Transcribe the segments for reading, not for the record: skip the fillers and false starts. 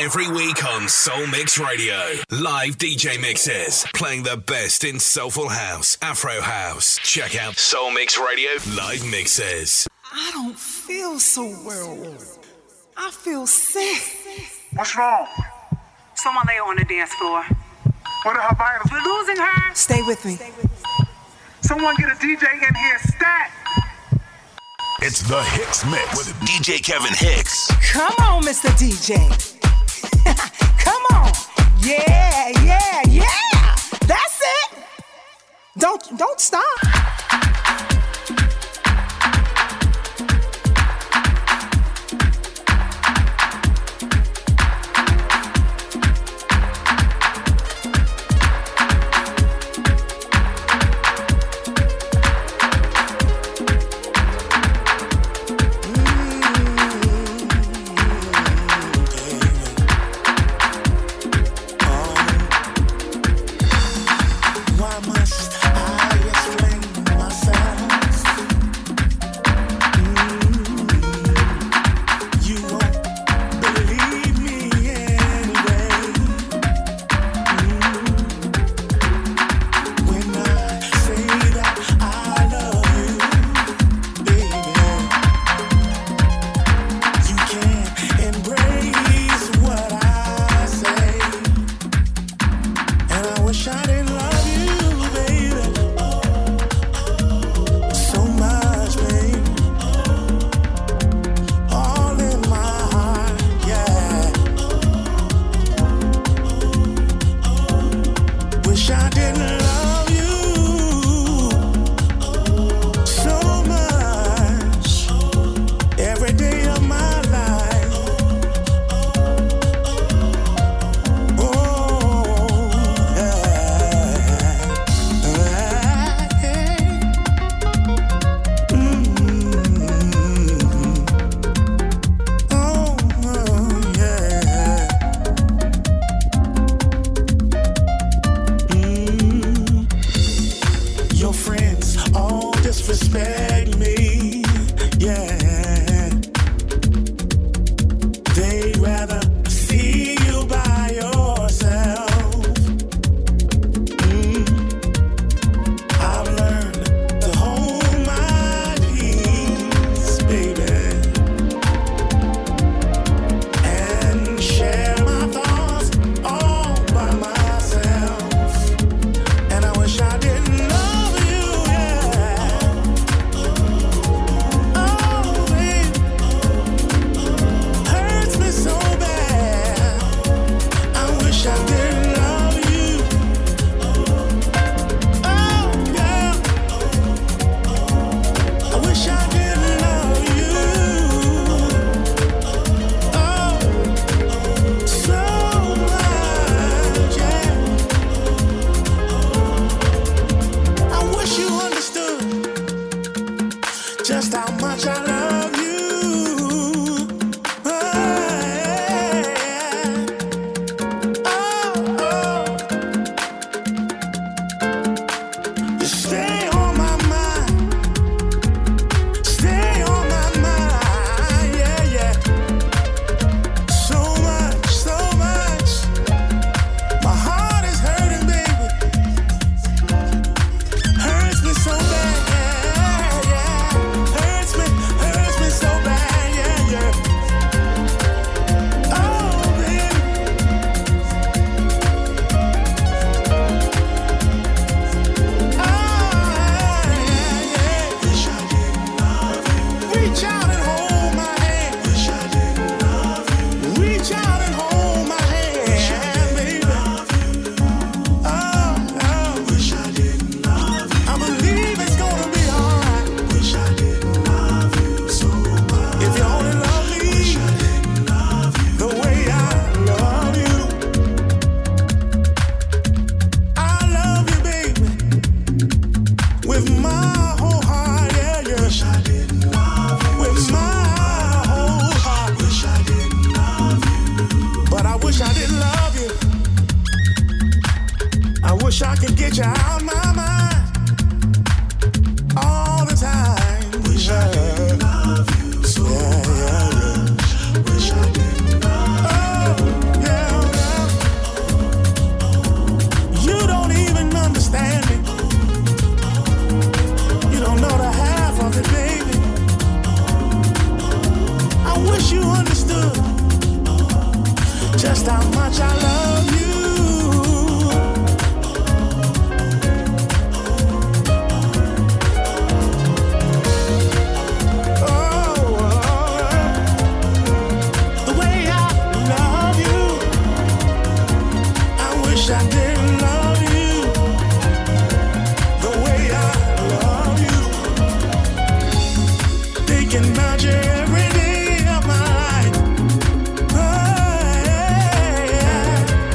Every week on Soul Mix Radio. Live DJ mixes, playing the best in soulful house, Afro house. Check out Soul Mix Radio live mixes. I don't feel so well. I feel sick. What's wrong? Someone lay on the dance floor. What are her vitals? We're losing her. Stay with me. Someone get a DJ in here, stat. It's the Hicks Mix with DJ Kevin Hicks. Come on, Mr. DJ. Come on. Yeah. That's it. Don't stop. Every day of my life, oh, yeah.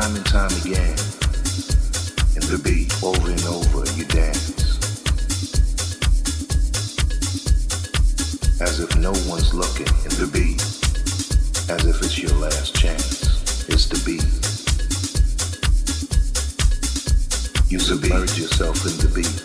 time and time again, and the beat over and over, you dance, as if no one's looking, and the beat, as if it's your last chance, it's the beat, you submerge yourself in the beat.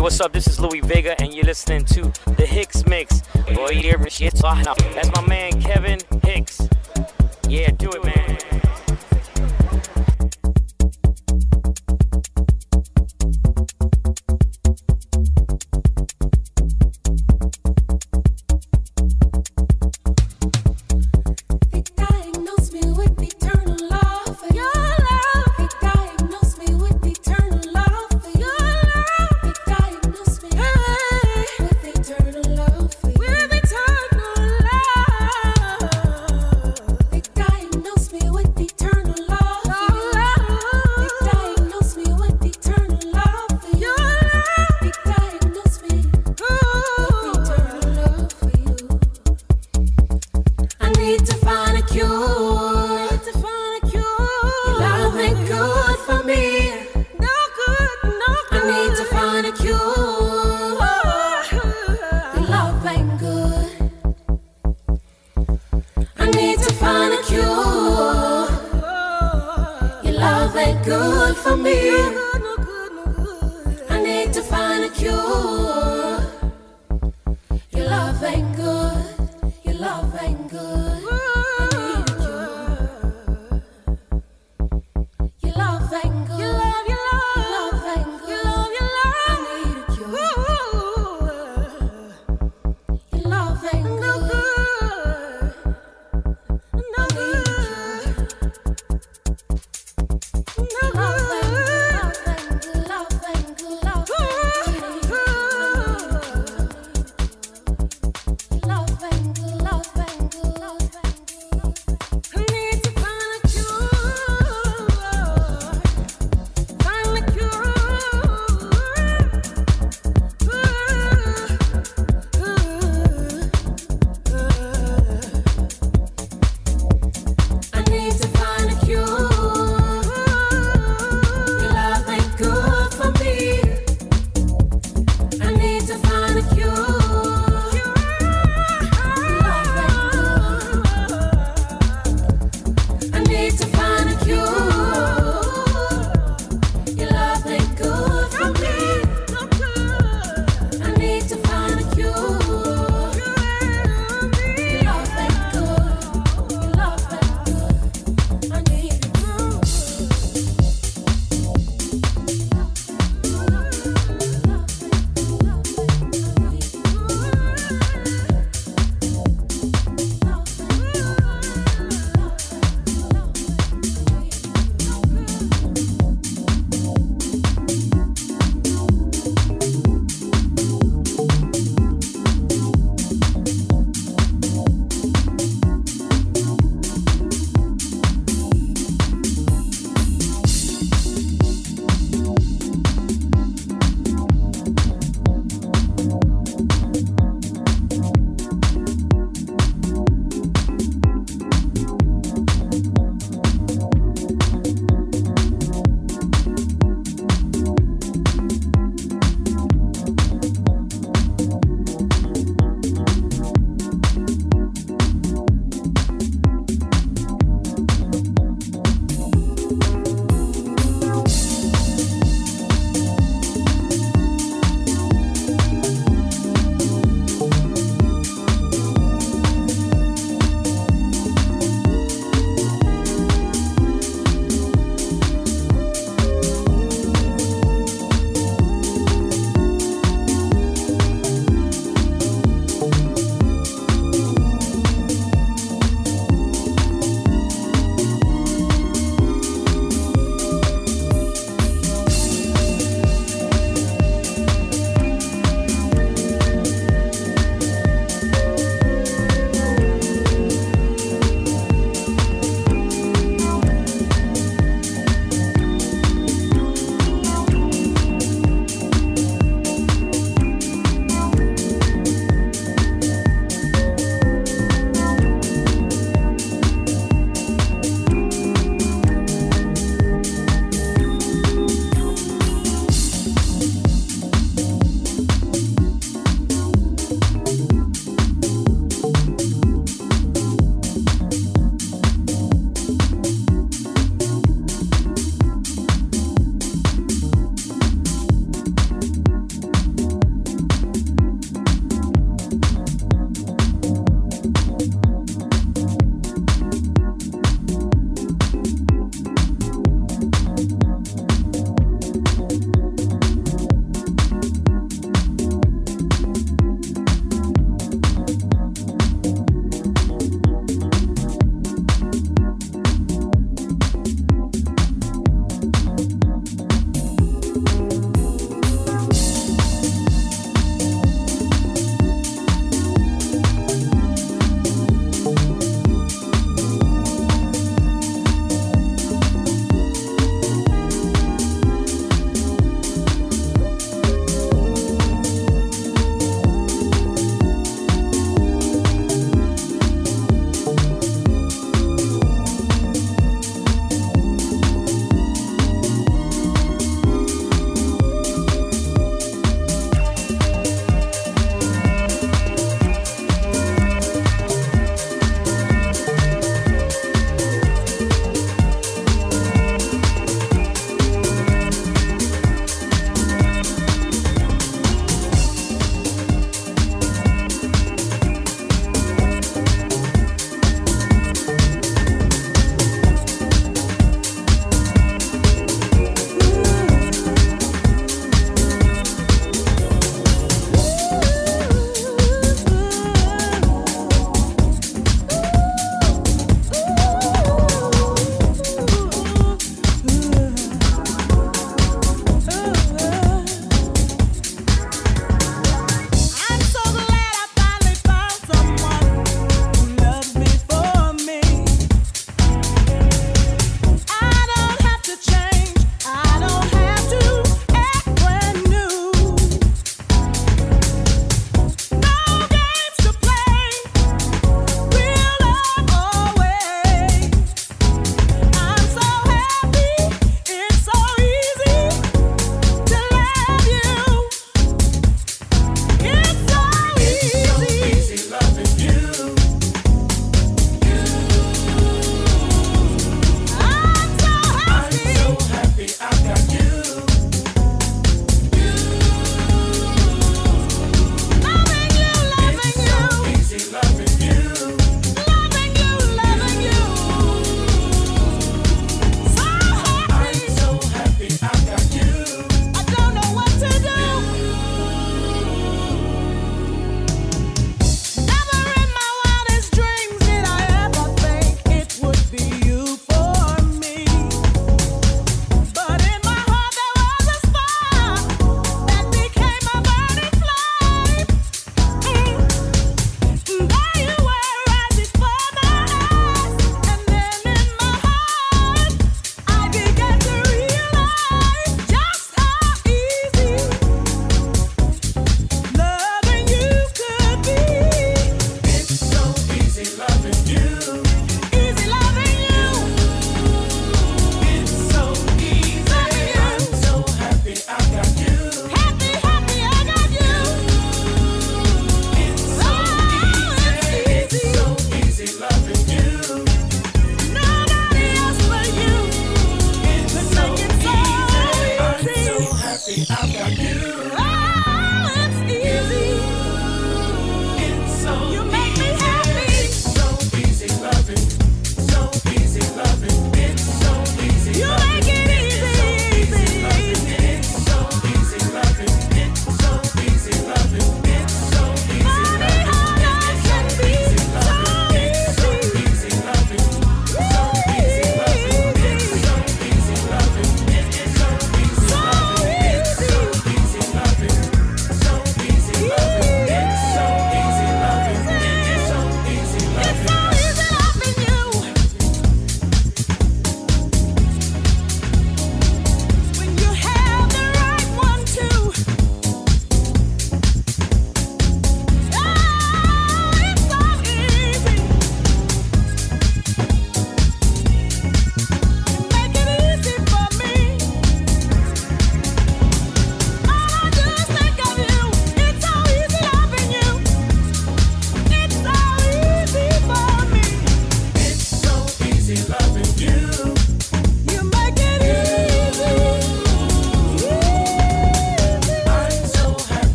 What's up? This is Louis Vega, and you're listening to the Hicks Mix. Boy, that's my man Kevin Hicks. Yeah, do it, man.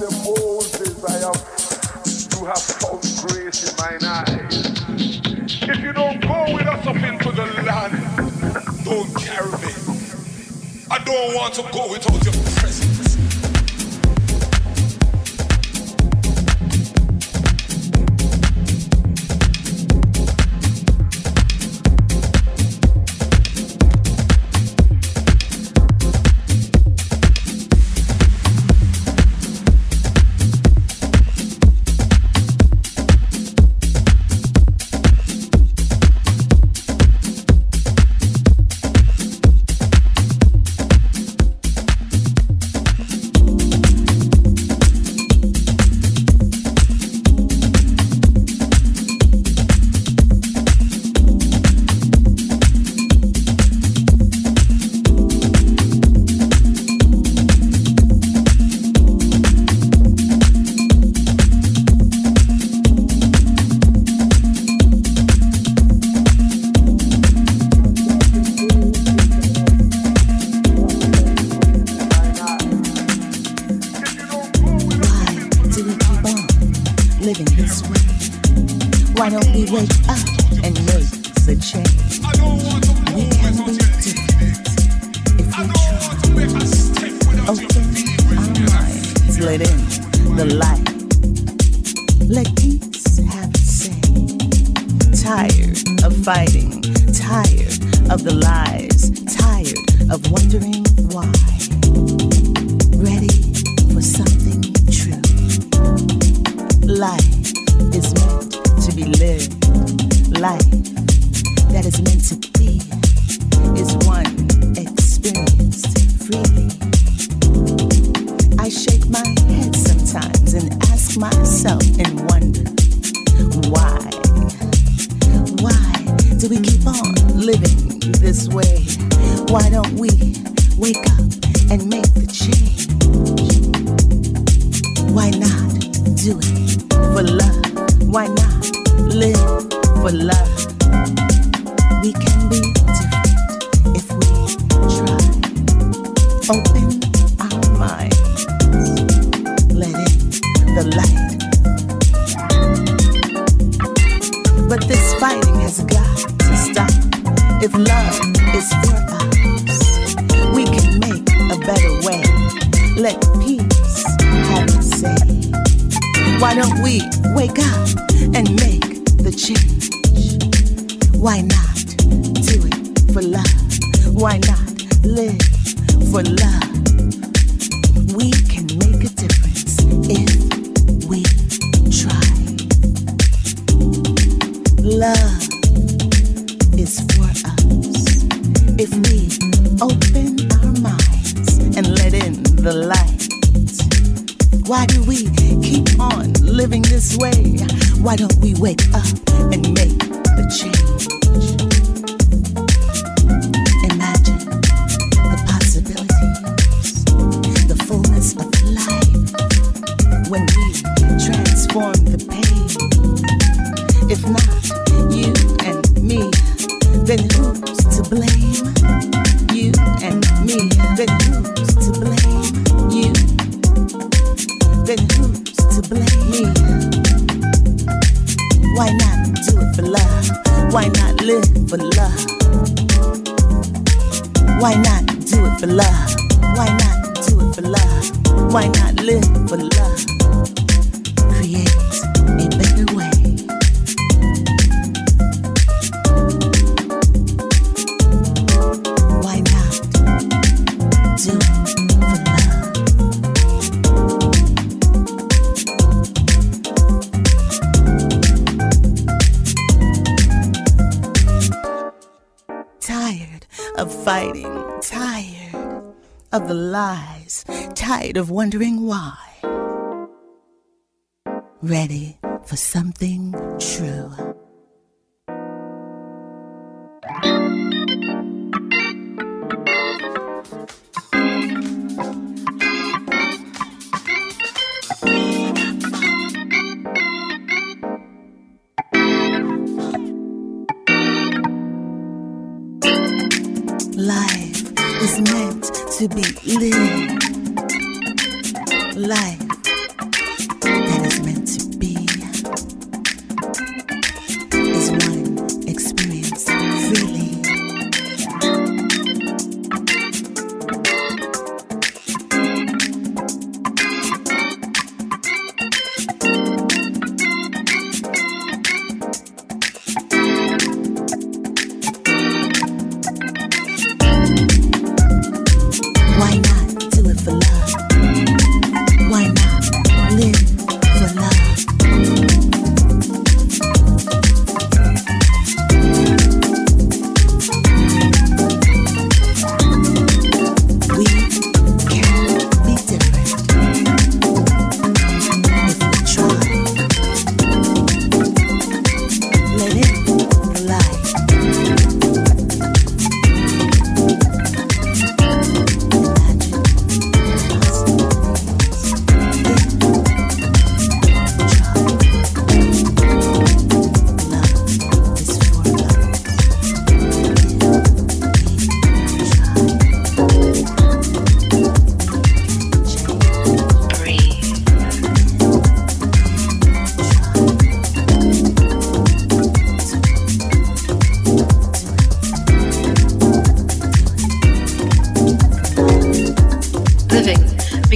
the most desire to have found grace in mine eyes. If you don't go with us up into the land, don't carry me. I don't want to go without your presence. Of wondering why. Ready for something true. Life is meant to be lived. Life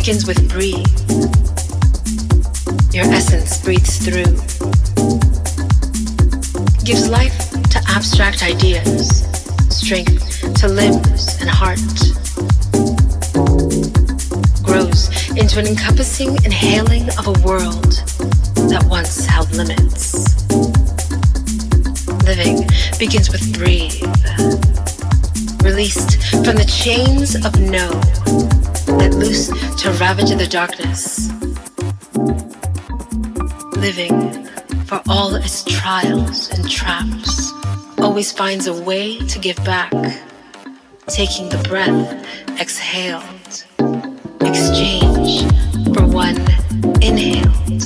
begins with breathe. Your essence breathes through. Gives life to abstract ideas, strength to limbs and heart. Grows into an encompassing inhaling of a world that once held limits. Living begins with breathe. Released from the chains of no, let loose to ravage the darkness. Living, for all its trials and traps, always finds a way to give back. Taking the breath exhaled, exchange for one inhaled.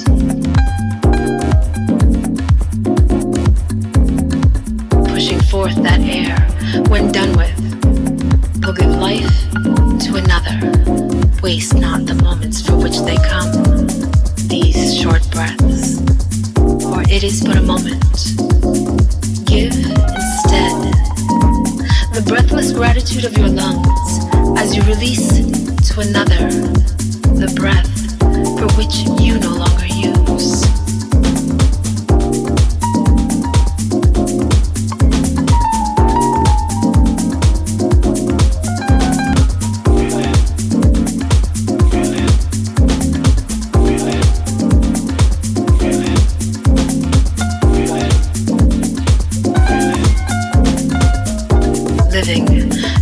Pushing forth that air when done with. Will give life to another. Waste not the moments for which they come, these short breaths, for it is but a moment. Give instead the breathless gratitude of your lungs as you release to another the breath for which you no longer use.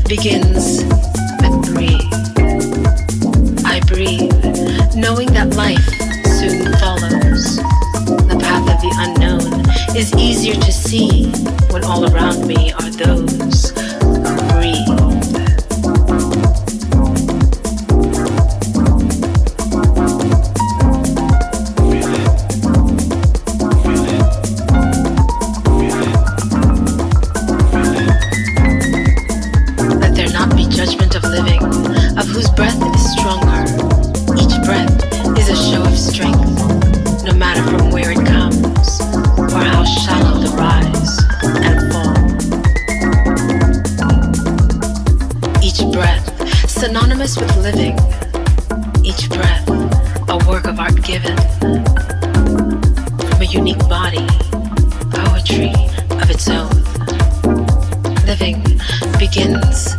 Begins with breathe. I breathe, knowing that life soon follows. The path of the unknown is easier to see when all around me are those who breathe. Begins